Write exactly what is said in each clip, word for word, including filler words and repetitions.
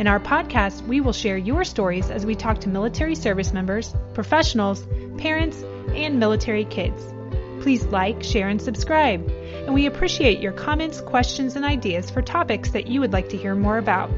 In our podcast, we will share your stories as we talk to military service members, professionals, parents, and military kids. Please like, share, and subscribe. And we appreciate your comments, questions, and ideas for topics that you would like to hear more about.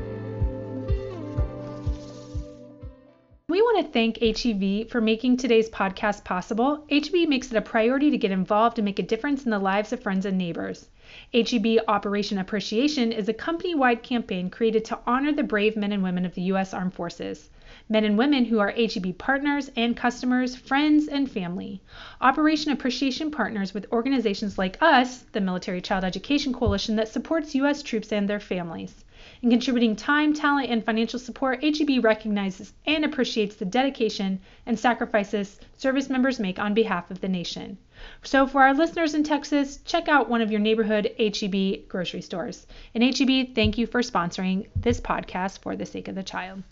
We want to thank H E V for making today's podcast possible. H E B makes it a priority to get involved and make a difference in the lives of friends and neighbors. H E B Operation Appreciation is a company-wide campaign created to honor the brave men and women of the U S Armed Forces. Men and women who are H E B partners and customers, friends, and family. Operation Appreciation partners with organizations like us, the Military Child Education Coalition, that supports U S troops and their families. In contributing time, talent, and financial support, H E B recognizes and appreciates the dedication and sacrifices service members make on behalf of the nation. So for our listeners in Texas, check out one of your neighborhood H E B grocery stores. And H E B, thank you for sponsoring this podcast, For the Sake of the Child.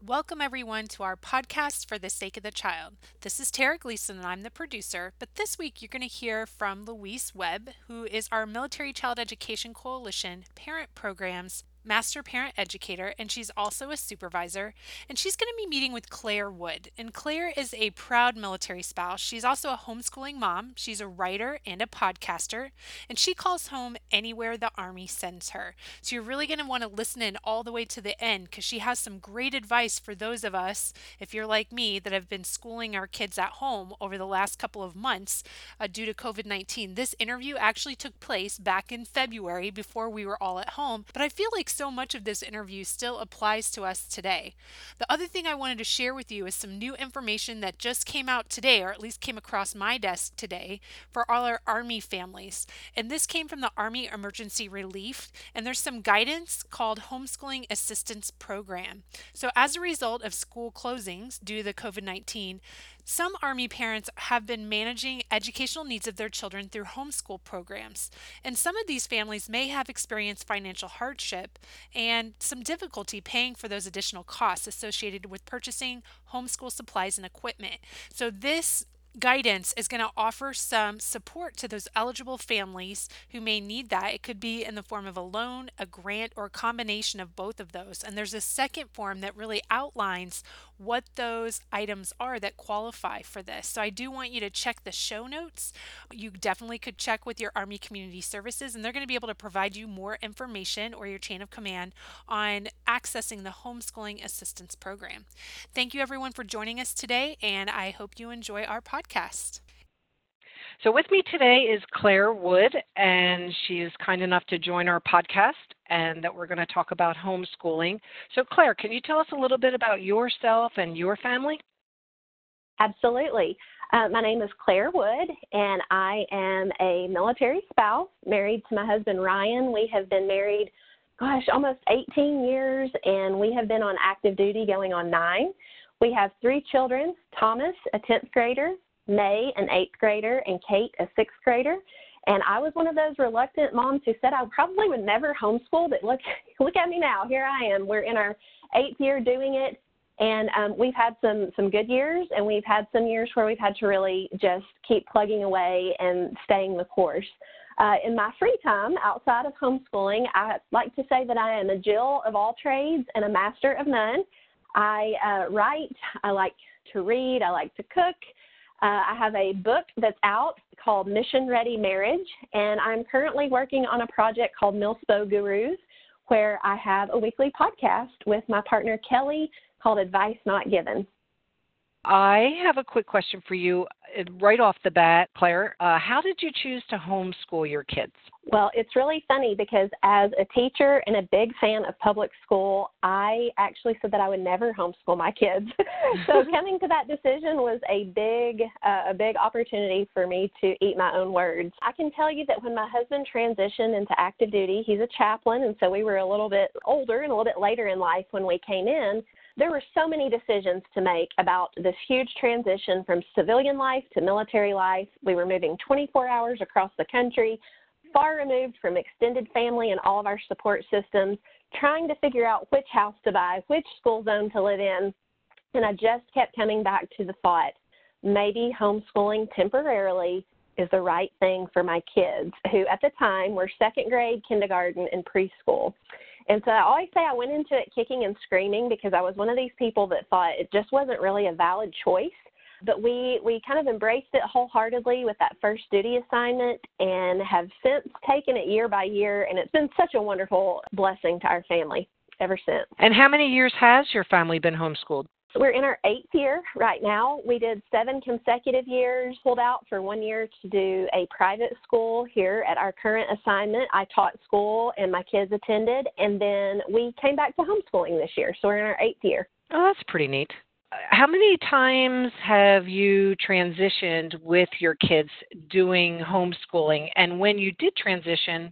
Welcome everyone to our podcast, For the Sake of the Child. This is Tara Gleason and I'm the producer, but this week you're going to hear from Louise Webb, who is our Military Child Education Coalition Parent Programs Master Parent Educator, and she's also a supervisor, and she's going to be meeting with Claire Wood. And Claire is a proud military spouse. She's also a homeschooling mom. She's a writer and a podcaster, and she calls home anywhere the Army sends her. So you're really going to want to listen in all the way to the end, because she has some great advice for those of us, if you're like me, that have been schooling our kids at home over the last couple of months uh, due to COVID nineteen. This interview actually took place back in February before we were all at home, but I feel like so much of this interview still applies to us today. The other thing I wanted to share with you is some new information that just came out today, or at least came across my desk today, for all our Army families. And this came from the Army Emergency Relief, and there's some guidance called Homeschooling Assistance Program. So as a result of school closings due to the COVID nineteen, some Army parents have been managing educational needs of their children through homeschool programs. And some of these families may have experienced financial hardship and some difficulty paying for those additional costs associated with purchasing homeschool supplies and equipment. So this guidance is going to offer some support to those eligible families who may need that. It could be in the form of a loan, a grant, or a combination of both of those. And there's a second form that really outlines what those items are that qualify for this. So I do want you to check the show notes. You definitely could check with your Army Community Services, and they're going to be able to provide you more information, or your chain of command, on accessing the Homeschooling Assistance Program. Thank you everyone for joining us today, and I hope you enjoy our podcast. So with me today is Claire Wood, and she is kind enough to join our podcast, and that we're going to talk about homeschooling. So Claire, can you tell us a little bit about yourself and your family? Absolutely. Uh, my name is Claire Wood, and I am a military spouse, married to my husband Ryan. We have been married, gosh, almost eighteen years, and we have been on active duty going on nine. We have three children, Thomas, a tenth grader, May, an eighth grader, and Kate, a sixth grader. And I was one of those reluctant moms who said I probably would never homeschool, but look look at me now. Here I am. We're in our eighth year doing it, and um, we've had some, some good years, and we've had some years where we've had to really just keep plugging away and staying the course. Uh, in my free time, outside of homeschooling, I like to say that I am a Jill of all trades and a master of none. I uh, write, I like to read, I like to cook. Uh, I have a book that's out called Mission Ready Marriage, and I'm currently working on a project called MILSPO Gurus, where I have a weekly podcast with my partner Kelly called Advice Not Given. I have a quick question for you right off the bat, Claire. Uh, how did you choose to homeschool your kids? Well, it's really funny because as a teacher and a big fan of public school, I actually said that I would never homeschool my kids. So coming to that decision was a big, uh, a big opportunity for me to eat my own words. I can tell you that when my husband transitioned into active duty, he's a chaplain, and so we were a little bit older and a little bit later in life when we came in. There were so many decisions to make about this huge transition from civilian life to military life. We were moving twenty-four hours across the country, far removed from extended family and all of our support systems, trying to figure out which house to buy, which school zone to live in. And I just kept coming back to the thought, maybe homeschooling temporarily is the right thing for my kids, who at the time were second grade, kindergarten, and preschool. And so I always say I went into it kicking and screaming because I was one of these people that thought it just wasn't really a valid choice. But we, we kind of embraced it wholeheartedly with that first duty assignment and have since taken it year by year. And it's been such a wonderful blessing to our family ever since. And how many years has your family been homeschooled? We're in our eighth year right now. We did seven consecutive years, pulled out for one year to do a private school here at our current assignment. I taught school and my kids attended, and then we came back to homeschooling this year. So we're in our eighth year. Oh, that's pretty neat. How many times have you transitioned with your kids doing homeschooling? And when you did transition,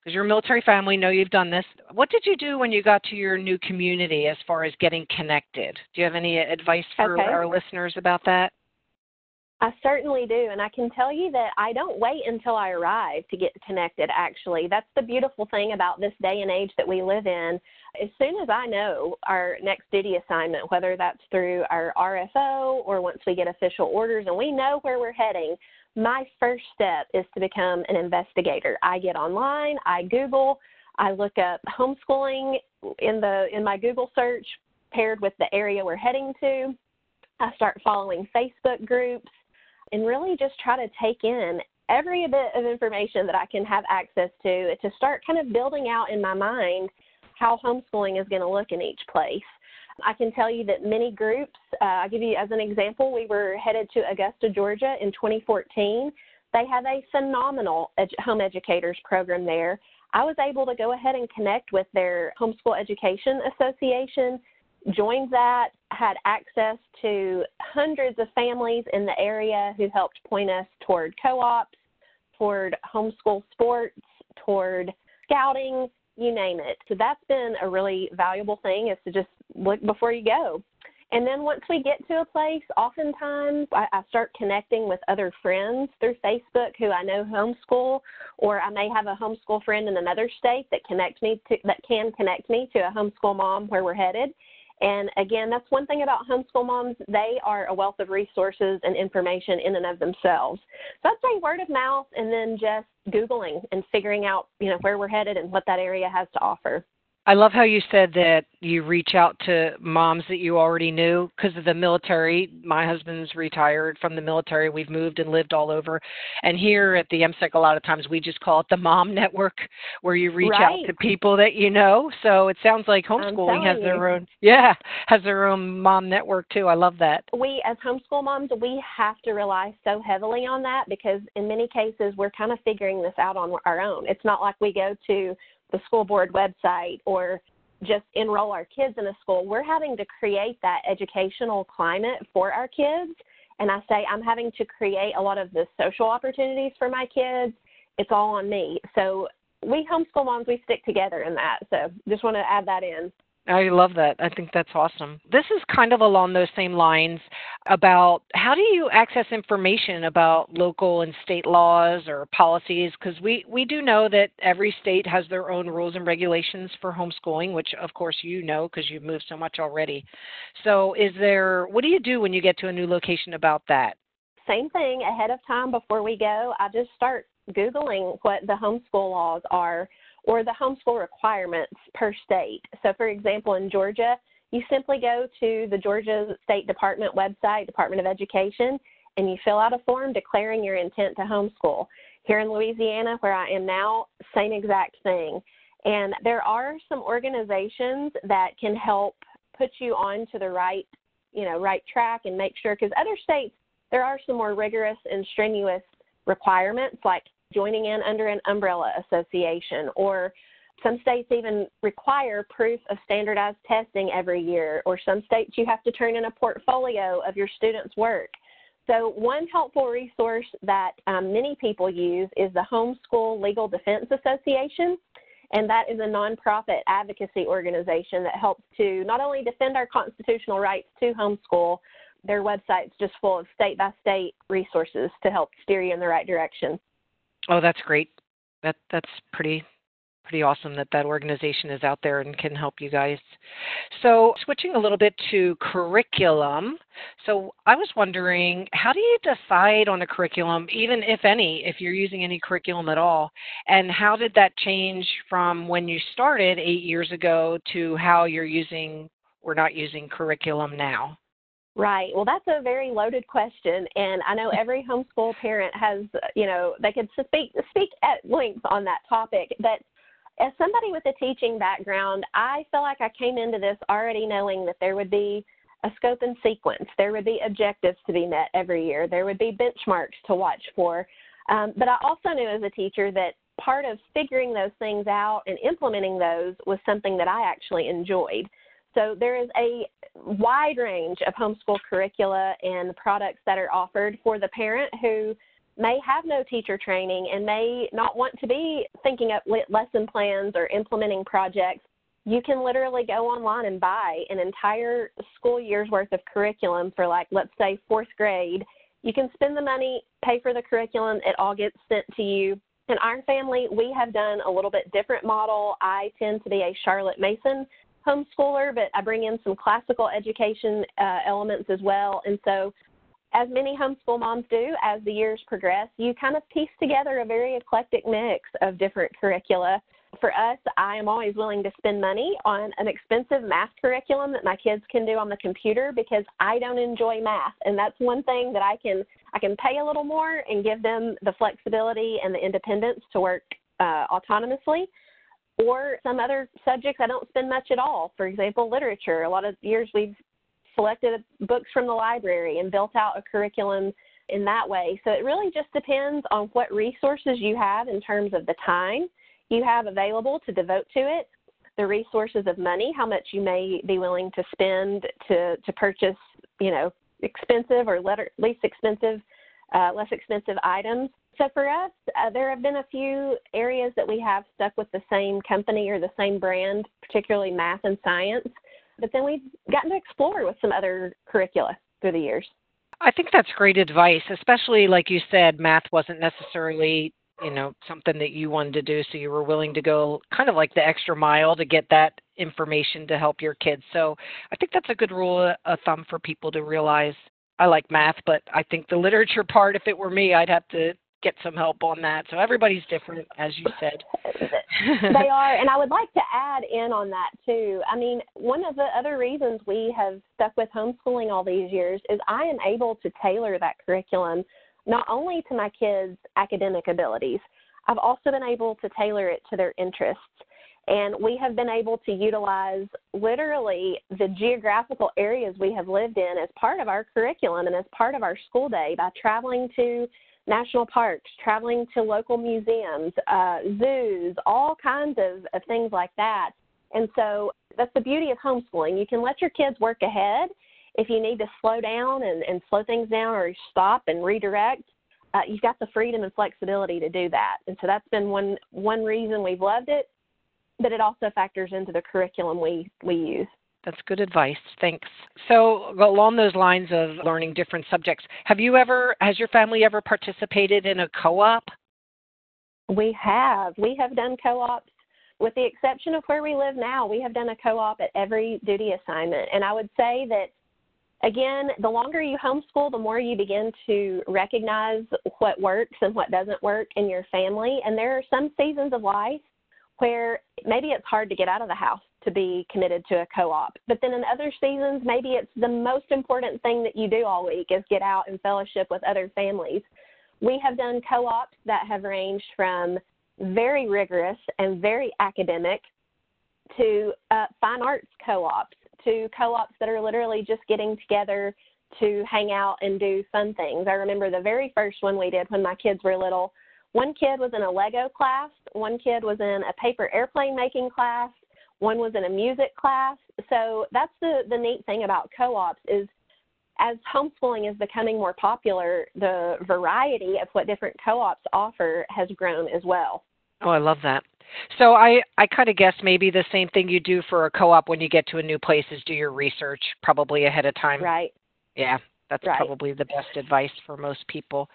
because you're a military family, know you've done this, what did you do when you got to your new community as far as getting connected? Do you have any advice for okay. our listeners about that? I certainly do, and I can tell you that I don't wait until I arrive to get connected, actually. That's the beautiful thing about this day and age that we live in. As soon as I know our next duty assignment, whether that's through our R F O or once we get official orders and we know where we're heading, my first step is to become an investigator. I get online, I Google, I look up homeschooling in the in my Google search paired with the area we're heading to. I start following Facebook groups and really just try to take in every bit of information that I can have access to to start kind of building out in my mind how homeschooling is going to look in each place. I can tell you that many groups, uh, I'll give you as an example, we were headed to Augusta, Georgia in twenty fourteen. They have a phenomenal edu- home educators program there. I was able to go ahead and connect with their Homeschool Education Association, joined that, had access to hundreds of families in the area who helped point us toward co-ops, toward homeschool sports, toward scouting, you name it. So that's been a really valuable thing, is to just look before you go. And then once we get to a place, oftentimes I, I start connecting with other friends through Facebook who I know homeschool, or I may have a homeschool friend in another state that connect me to, that can connect me to a homeschool mom where we're headed. And again, that's one thing about homeschool moms. They are a wealth of resources and information in and of themselves. So I'd say word of mouth and then just Googling and figuring out, you know, where we're headed and what that area has to offer. I love how you said that you reach out to moms that you already knew because of the military. My husband's retired from the military. We've moved and lived all over. And here at the M S E C, a lot of times we just call it the mom network, where you reach right. out to people that you know. So it sounds like homeschooling has their you. own, yeah, has their own mom network too. I love that. We, as homeschool moms, we have to rely so heavily on that because in many cases we're kind of figuring this out on our own. It's not like we go to the school board website or just enroll our kids in a school. We're having to create that educational climate for our kids. And I say I'm having to create a lot of the social opportunities for my kids. It's all on me. So we homeschool moms, we stick together in that. So just want to add that in. I love that. I think that's awesome. This is kind of along those same lines about how do you access information about local and state laws or policies? Because we, we do know that every state has their own rules and regulations for homeschooling, which, of course, you know because you've moved so much already. So is there, what do you do when you get to a new location about that? Same thing ahead of time before we go. I just start Googling what the homeschool laws are or the homeschool requirements per state. So, for example, in Georgia, you simply go to the Georgia State Department website, Department of Education, and you fill out a form declaring your intent to homeschool. Here in Louisiana, where I am now, same exact thing. And there are some organizations that can help put you on to the right, you know, right track and make sure, because other states, there are some more rigorous and strenuous requirements, like joining in under an umbrella association, or some states even require proof of standardized testing every year, or some states you have to turn in a portfolio of your students' work. So one helpful resource that um, many people use is the Homeschool Legal Defense Association, and that is a nonprofit advocacy organization that helps to not only defend our constitutional rights to homeschool, their website's just full of state-by-state resources to help steer you in the right direction. Oh, that's great. That that's pretty pretty awesome that that organization is out there and can help you guys. So switching a little bit to curriculum. So I was wondering, how do you decide on a curriculum, even if any, if you're using any curriculum at all? And how did that change from when you started eight years ago to how you're using or not using curriculum now? Right. Well, that's a very loaded question, and I know every homeschool parent has, you know, they could speak speak at length on that topic. But as somebody with a teaching background, I feel like I came into this already knowing that there would be a scope and sequence. There would be objectives to be met every year. There would be benchmarks to watch for. Um, but I also knew as a teacher that part of figuring those things out and implementing those was something that I actually enjoyed. So there is a wide range of homeschool curricula and products that are offered for the parent who may have no teacher training and may not want to be thinking up lesson plans or implementing projects. You can literally go online and buy an entire school year's worth of curriculum for, like, let's say fourth grade. You can spend the money, pay for the curriculum, it all gets sent to you. In our family, we have done a little bit different model. I tend to be a Charlotte Mason homeschooler, but I bring in some classical education uh, elements as well. And so, as many homeschool moms do, as the years progress, you kind of piece together a very eclectic mix of different curricula. For us, I am always willing to spend money on an expensive math curriculum that my kids can do on the computer because I don't enjoy math. And that's one thing that I can I can pay a little more and give them the flexibility and the independence to work uh, autonomously. Or some other subjects I don't spend much at all. For example, literature. A lot of years we've selected books from the library and built out a curriculum in that way. So it really just depends on what resources you have in terms of the time you have available to devote to it, the resources of money, how much you may be willing to spend to, to purchase, you know, expensive or least expensive, uh, less expensive items. So for us, uh, there have been a few areas that we have stuck with the same company or the same brand, particularly math and science, but then we've gotten to explore with some other curricula through the years. I think that's great advice, especially like you said, math wasn't necessarily, you know, something that you wanted to do, so you were willing to go kind of like the extra mile to get that information to help your kids. So I think that's a good rule of thumb for people to realize. I like math, but I think the literature part, if it were me, I'd have to get some help on that. So everybody's different, as you said. They are. And I would like to add in on that, too. I mean, one of the other reasons we have stuck with homeschooling all these years is I am able to tailor that curriculum not only to my kids' academic abilities, I've also been able to tailor it to their interests. And we have been able to utilize literally the geographical areas we have lived in as part of our curriculum and as part of our school day by traveling to national parks, traveling to local museums, uh, zoos, all kinds of, of things like that. And so that's the beauty of homeschooling. You can let your kids work ahead. If you need to slow down and, and slow things down or stop and redirect, uh, you've got the freedom and flexibility to do that. And so that's been one one reason we've loved it, but it also factors into the curriculum we, we use. That's good advice. Thanks. So along those lines of learning different subjects, have you ever, has your family ever participated in a co-op? We have. We have done co-ops. With the exception of where we live now, we have done a co-op at every duty assignment. And I would say that, again, the longer you homeschool, the more you begin to recognize what works and what doesn't work in your family. And there are some seasons of life where maybe it's hard to get out of the house to be committed to a co-op. But then in other seasons, maybe it's the most important thing that you do all week is get out and fellowship with other families. We have done co-ops that have ranged from very rigorous and very academic to uh, fine arts co-ops, to co-ops that are literally just getting together to hang out and do fun things. I remember the very first one we did when my kids were little, One kid was in a Lego class, one kid was in a paper airplane making class, one was in a music class. So that's the, the neat thing about co-ops is as homeschooling is becoming more popular, the variety of what different co-ops offer has grown as well. Oh, I love that. So I, I kind of guess maybe the same thing you do for a co-op when you get to a new place is do your research probably ahead of time. Right. Yeah, that's right. Probably the best advice for most people.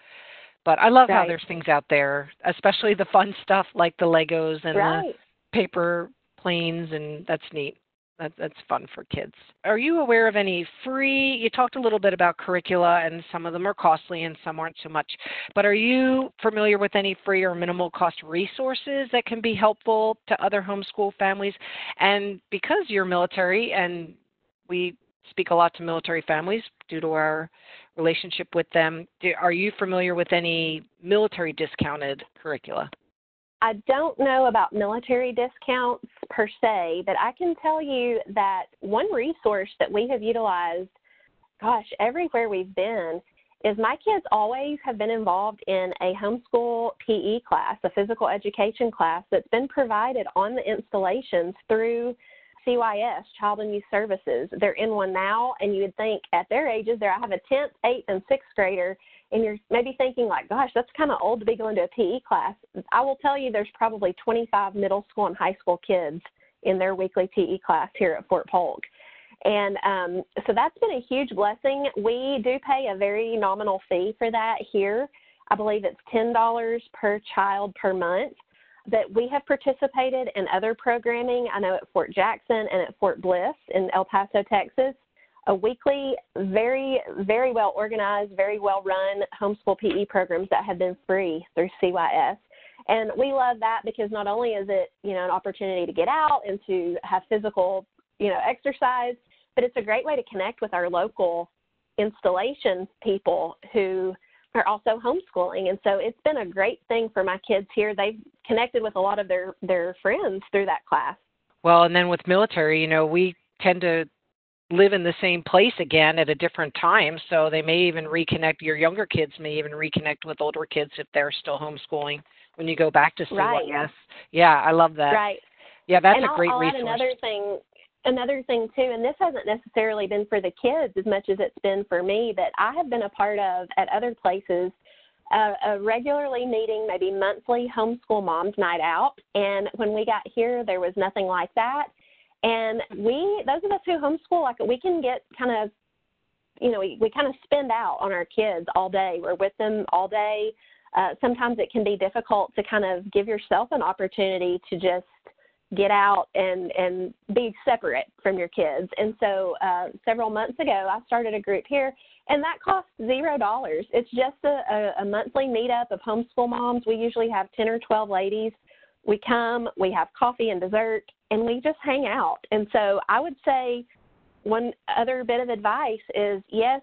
But I love right. how there's things out there, especially the fun stuff like the Legos and right. the paper planes, and that's neat. That, that's fun for kids. Are you aware of any free, you talked a little bit about curricula, and some of them are costly and some aren't so much, but are you familiar with any free or minimal cost resources that can be helpful to other homeschool families? And because you're military, and we speak a lot to military families due to our relationship with them. Are you familiar with any military discounted curricula? I don't know about military discounts per se, but I can tell you that one resource that we have utilized, gosh, everywhere we've been, is my kids always have been involved in a homeschool P E class, a physical education class that's been provided on the installations through C Y S, Child and Youth Services. They're in one now, and you would think at their ages there, I have a tenth, eighth, and sixth grader, and you're maybe thinking like, gosh, that's kind of old to be going to a P E class. I will tell you there's probably twenty-five middle school and high school kids in their weekly P E class here at Fort Polk. And um, so that's been a huge blessing. We do pay a very nominal fee for that here. I believe it's ten dollars per child per month. That we have participated in other programming, I know at Fort Jackson and at Fort Bliss in El Paso, Texas, a weekly, very, very well organized, very well run homeschool P E programs that have been free through C Y S. And we love that because not only is it, you know, an opportunity to get out and to have physical, you know, exercise, but it's a great way to connect with our local installation people who are also homeschooling. And so it's been a great thing for my kids here. They've connected with a lot of their, their friends through that class. Well, and then with military, you know, we tend to live in the same place again at a different time. So they may even reconnect, your younger kids may even reconnect with older kids if they're still homeschooling when you go back to C Y S. Right. Yeah, I love that. Right. Yeah, that's and a I'll, great I'll resource. And another thing, another thing too, and this hasn't necessarily been for the kids as much as it's been for me, but I have been a part of at other places, uh, a regularly meeting, maybe monthly homeschool moms night out. And when we got here, there was nothing like that. And we, those of us who homeschool, like we can get kind of, you know, we, we kind of spend out on our kids all day. We're with them all day. Uh, sometimes it can be difficult to kind of give yourself an opportunity to just get out and, and be separate from your kids. And so uh, several months ago, I started a group here, and that costs zero dollars. It's just a, a monthly meetup of homeschool moms. We usually have ten or twelve ladies. We come, we have coffee and dessert, and we just hang out. And so I would say one other bit of advice is, yes,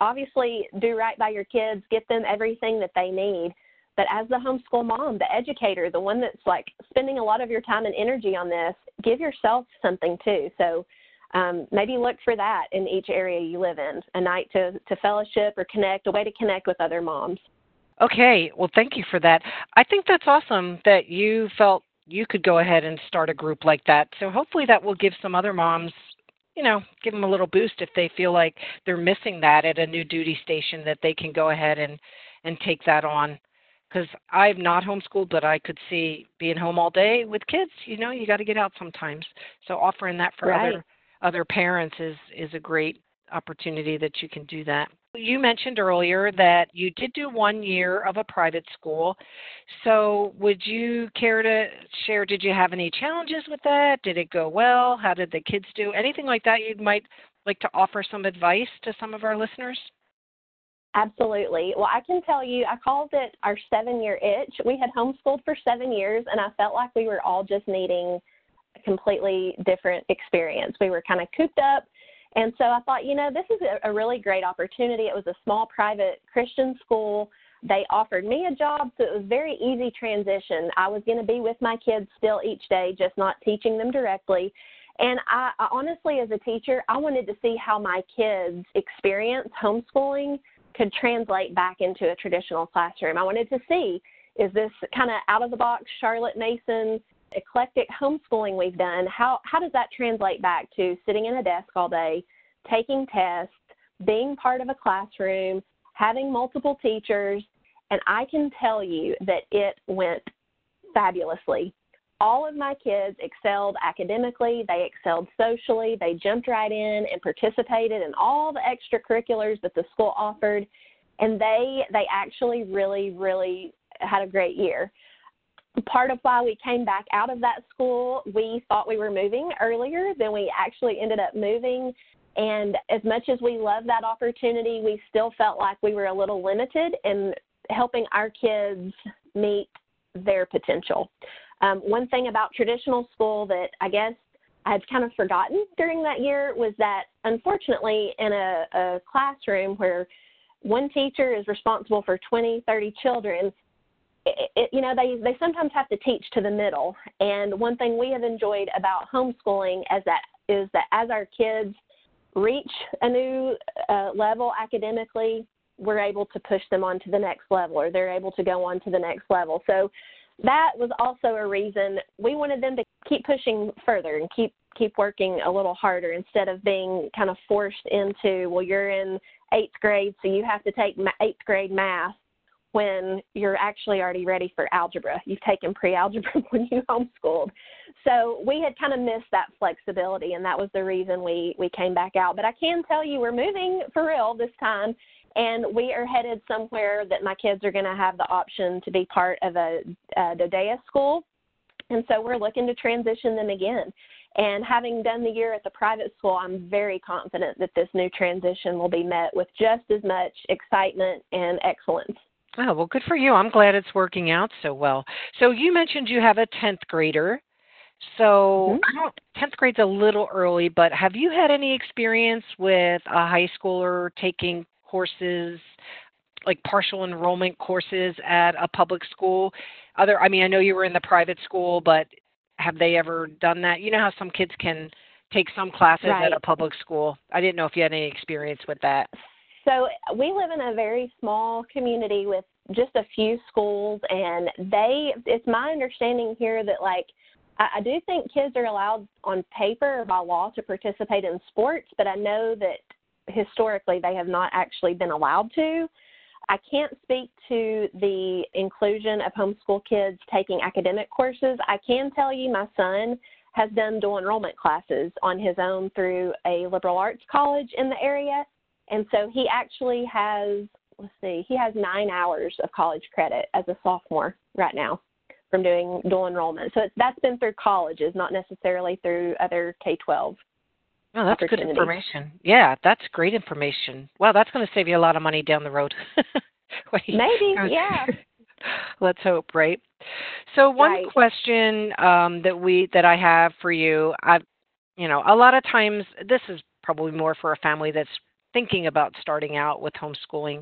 obviously do right by your kids, get them everything that they need. But as the homeschool mom, the educator, the one that's like spending a lot of your time and energy on this, give yourself something too. So um, maybe look for that in each area you live in, a night to, to fellowship or connect, a way to connect with other moms. Okay. Well, thank you for that. I think that's awesome that you felt you could go ahead and start a group like that. So hopefully that will give some other moms, you know, give them a little boost if they feel like they're missing that at a new duty station, that they can go ahead and, and take that on. Because I've not homeschooled, but I could see being home all day with kids. You know, you got to get out sometimes. So offering that for right. other other parents is, is a great opportunity that you can do that. You mentioned earlier that you did do one year of a private school. So would you care to share, did you have any challenges with that? Did it go well? How did the kids do? Anything like that you might like to offer some advice to some of our listeners? Absolutely. Well, I can tell you, I called it our seven-year itch. We had homeschooled for seven years, and I felt like we were all just needing a completely different experience. We were kind of cooped up, and so I thought, you know, this is a really great opportunity. It was a small private Christian school. They offered me a job, so it was a very easy transition. I was going to be with my kids still each day, just not teaching them directly. And I, I honestly, as a teacher, I wanted to see how my kids experience homeschooling could translate back into a traditional classroom. I wanted to see, Is this kind of out-of-the-box Charlotte Mason eclectic homeschooling we've done? How, how does that translate back to sitting in a desk all day, taking tests, being part of a classroom, having multiple teachers? And I can tell you that it went fabulously. All of my kids excelled academically, they excelled socially, they jumped right in and participated in all the extracurriculars that the school offered, and they they actually really, really had a great year. Part of why we came back out of that school, we thought we were moving earlier than we actually ended up moving, and as much as we loved that opportunity, we still felt like we were a little limited in helping our kids meet their potential. Um, one thing about traditional school that I guess I had kind of forgotten during that year was that, unfortunately, in a, a classroom where one teacher is responsible for twenty, thirty children, it, it, you know, they, they sometimes have to teach to the middle. And one thing we have enjoyed about homeschooling is that, is that as our kids reach a new uh, level academically, we're able to push them on to the next level, or they're able to go on to the next level. So that was also a reason we wanted them to keep pushing further and keep keep working a little harder instead of being kind of forced into, well, you're in eighth grade, so you have to take eighth grade math when you're actually already ready for algebra. You've taken pre-algebra when you homeschooled. So we had kind of missed that flexibility, and that was the reason we, we came back out. But I can tell you we're moving for real this time, and we are headed somewhere that my kids are going to have the option to be part of a, a Dodea school. And so we're looking to transition them again. And having done the year at the private school, I'm very confident that this new transition will be met with just as much excitement and excellence. Oh, well, good for you. I'm glad it's working out so well. So you mentioned you have a tenth grader. So I don't, tenth grade's a little early, but have you had any experience with a high schooler taking courses, like partial enrollment courses at a public school? Other, I mean, I know you were in the private school, but have they ever done that? You know how some kids can take some classes right at a public school. I didn't know if you had any experience with that. So we live in a very small community with just a few schools, and they, it's my understanding here that, like, I do think kids are allowed on paper or by law to participate in sports, but I know that historically they have not actually been allowed to. I can't speak to the inclusion of homeschool kids taking academic courses. I can tell you my son has done dual enrollment classes on his own through a liberal arts college in the area, and so he actually has, let's see, he has nine hours of college credit as a sophomore right now from doing dual enrollment. So that's been through colleges, not necessarily through other K twelve. Oh, that's good information. Yeah, that's great information. Wow, that's going to save you a lot of money down the road. Maybe, yeah. Let's hope, right? So one right. question um, that we that I have for you, I, you know, a lot of times this is probably more for a family that's thinking about starting out with homeschooling,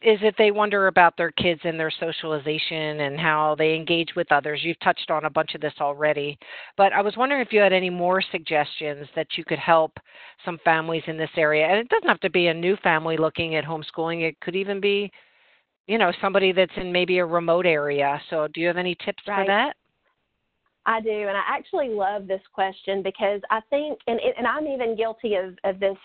is that they wonder about their kids and their socialization and how they engage with others. You've touched on a bunch of this already, but I was wondering if you had any more suggestions that you could help some families in this area. And it doesn't have to be a new family looking at homeschooling. It could even be, you know, somebody that's in maybe a remote area. So do you have any tips right. for that? I do, and I actually love this question because I think, and, and I'm even guilty of, of this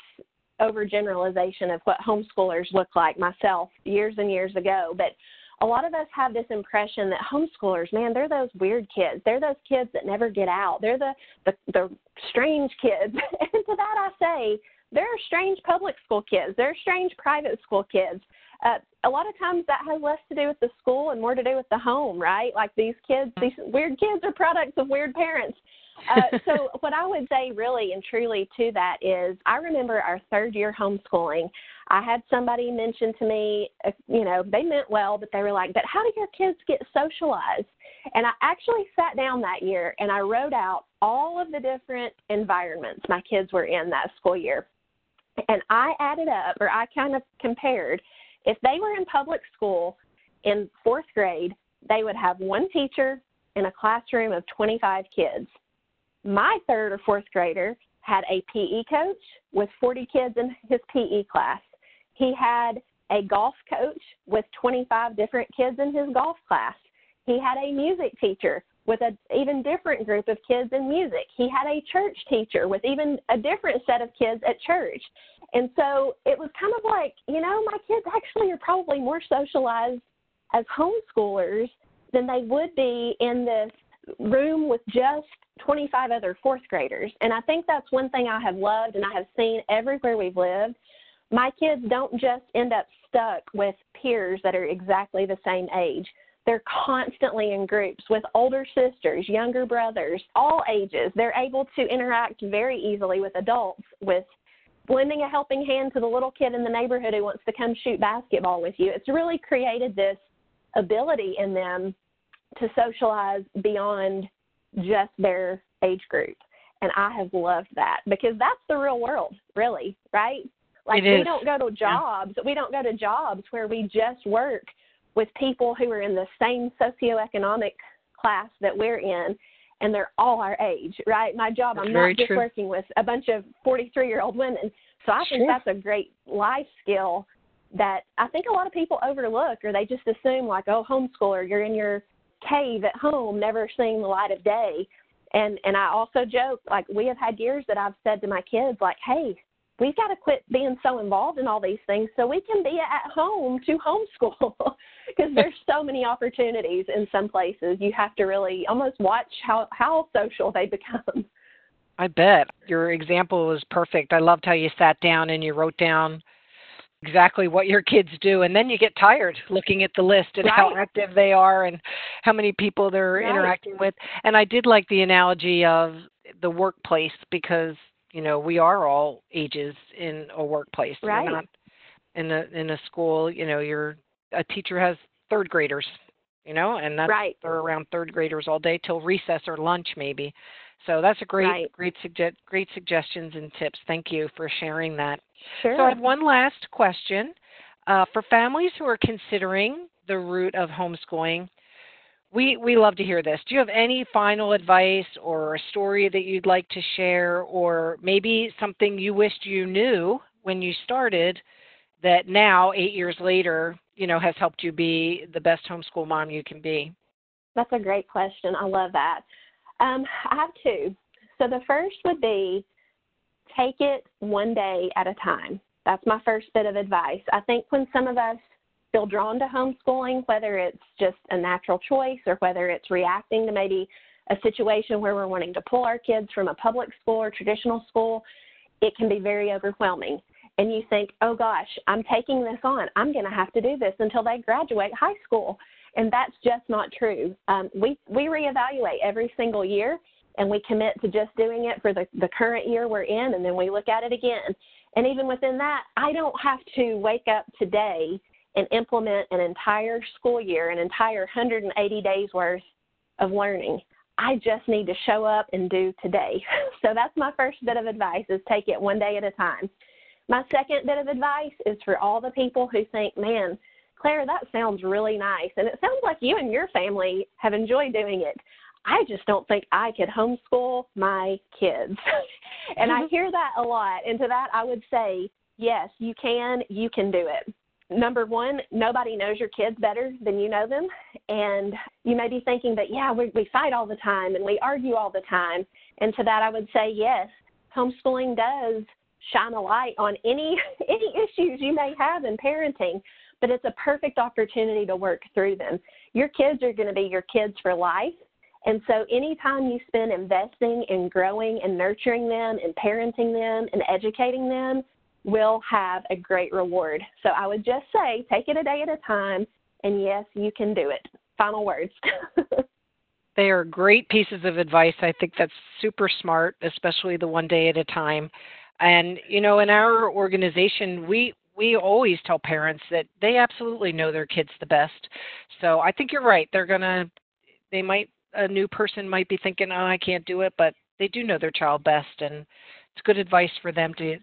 overgeneralization of what homeschoolers look like myself years and years ago. But a lot of us have this impression that homeschoolers, man, they're those weird kids. They're those kids that never get out. They're the, the, the strange kids. And to that I say, there are strange public school kids. There are strange private school kids. Uh, a lot of times that has less to do with the school and more to do with the home, right? Like these kids, these weird kids are products of weird parents. Uh, so what I would say really and truly to that is I remember our third year homeschooling. I had somebody mention to me, uh, you know, they meant well, but they were like, but how do your kids get socialized? And I actually sat down that year and I wrote out all of the different environments my kids were in that school year. And I added up, or I kind of compared, if they were in public school in fourth grade, they would have one teacher in a classroom of twenty-five kids. My third or fourth grader had a P E coach with forty kids in his P E class. He had a golf coach with twenty-five different kids in his golf class. He had a music teacher with an even different group of kids in music. He had a church teacher with even a different set of kids at church. And so it was kind of like, you know, my kids actually are probably more socialized as homeschoolers than they would be in this room with just twenty-five other fourth graders. And I think that's one thing I have loved and I have seen everywhere we've lived. My kids don't just end up stuck with peers that are exactly the same age. They're constantly in groups with older sisters, younger brothers, all ages. They're able to interact very easily with adults, with lending a helping hand to the little kid in the neighborhood who wants to come shoot basketball with you. It's really created this ability in them to socialize beyond just their age group. And I have loved that because that's the real world, really, right? Like we don't go to jobs, yeah. we don't go to jobs where we just work with people who are in the same socioeconomic class that we're in, and they're all our age, right? My job, that's I'm not just true. working with a bunch of forty-three-year-old women. So I think sure. that's a great life skill that I think a lot of people overlook, or they just assume like, oh, homeschooler, you're in your cave at home, never seeing the light of day. And and I also joke, like we have had years that I've said to my kids, like, hey, we've got to quit being so involved in all these things so we can be at home to homeschool because there's so many opportunities in some places. You have to really almost watch how, how social they become. I bet. Your example was perfect. I loved how you sat down and you wrote down exactly what your kids do, and then you get tired looking at the list and right. how active they are and how many people they're right. interacting with. And I did like the analogy of the workplace because you know, we are all ages in a workplace, right? Not in a in a school, you know, you're a teacher has third graders, you know, and that's right. they're around third graders all day till recess or lunch maybe. So that's a great right. great suge- great suggestions and tips. Thank you for sharing that. Sure. So I have one last question uh, for families who are considering the route of homeschooling. We we love to hear this. Do you have any final advice or a story that you'd like to share, or maybe something you wished you knew when you started that now, eight years later, you know, has helped you be the best homeschool mom you can be? That's a great question. I love that. Um, I have two. So the first would be take it one day at a time. That's my first bit of advice. I think when some of us feel drawn to homeschooling, whether it's just a natural choice or whether it's reacting to maybe a situation where we're wanting to pull our kids from a public school or traditional school, it can be very overwhelming. And you think, oh gosh, I'm taking this on. I'm going to have to do this until they graduate high school. And that's just not true. Um, we, we reevaluate every single year, and we commit to just doing it for the, the current year we're in, and then we look at it again. And even within that, I don't have to wake up today and implement an entire school year, an entire one hundred eighty days worth of learning. I just need to show up and do today. So that's my first bit of advice, is take it one day at a time. My second bit of advice is for all the people who think, man, Claire, that sounds really nice, and it sounds like you and your family have enjoyed doing it. I just don't think I could homeschool my kids. And mm-hmm. I hear that a lot. And to that, I would say, yes, you can. You can do it. Number one, nobody knows your kids better than you know them. And you may be thinking that, yeah, we, we fight all the time and we argue all the time. And to that, I would say, yes, homeschooling does shine a light on any any issues you may have in parenting, but it's a perfect opportunity to work through them. Your kids are going to be your kids for life. And so anytime you spend investing in growing and nurturing them and parenting them and educating them, will have a great reward. So I would just say, take it a day at a time, and yes, you can do it. Final words. They are great pieces of advice. I think that's super smart, especially the one day at a time. And, you know, in our organization, we, we always tell parents that they absolutely know their kids the best. So I think you're right. They're going to, they might, a new person might be thinking, oh, I can't do it, but they do know their child best. And it's good advice for them to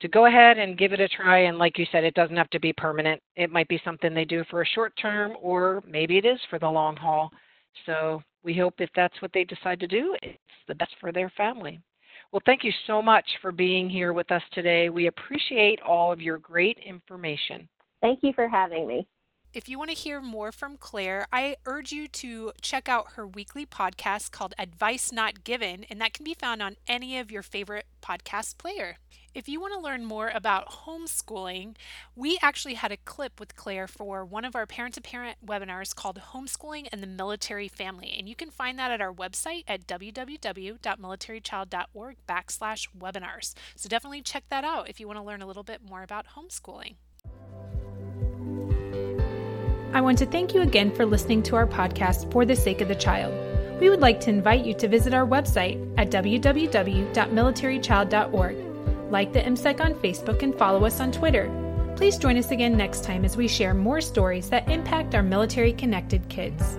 to go ahead and give it a try. And like you said, it doesn't have to be permanent. It might be something they do for a short term, or maybe it is for the long haul. So we hope if that's what they decide to do, it's the best for their family. Well, thank you so much for being here with us today. We appreciate all of your great information. Thank you for having me. If you want to hear more from Claire, I urge you to check out her weekly podcast called Advice Not Given, and that can be found on any of your favorite podcast player. If you want to learn more about homeschooling, we actually had a clip with Claire for one of our parent-to-parent webinars called Homeschooling and the Military Family, and you can find that at our website at www.militarychild.org backslash webinars. So definitely check that out if you want to learn a little bit more about homeschooling. I want to thank you again for listening to our podcast, For the Sake of the Child. We would like to invite you to visit our website at www dot military child dot org. Like the M S E C on Facebook and follow us on Twitter. Please join us again next time as we share more stories that impact our military-connected kids.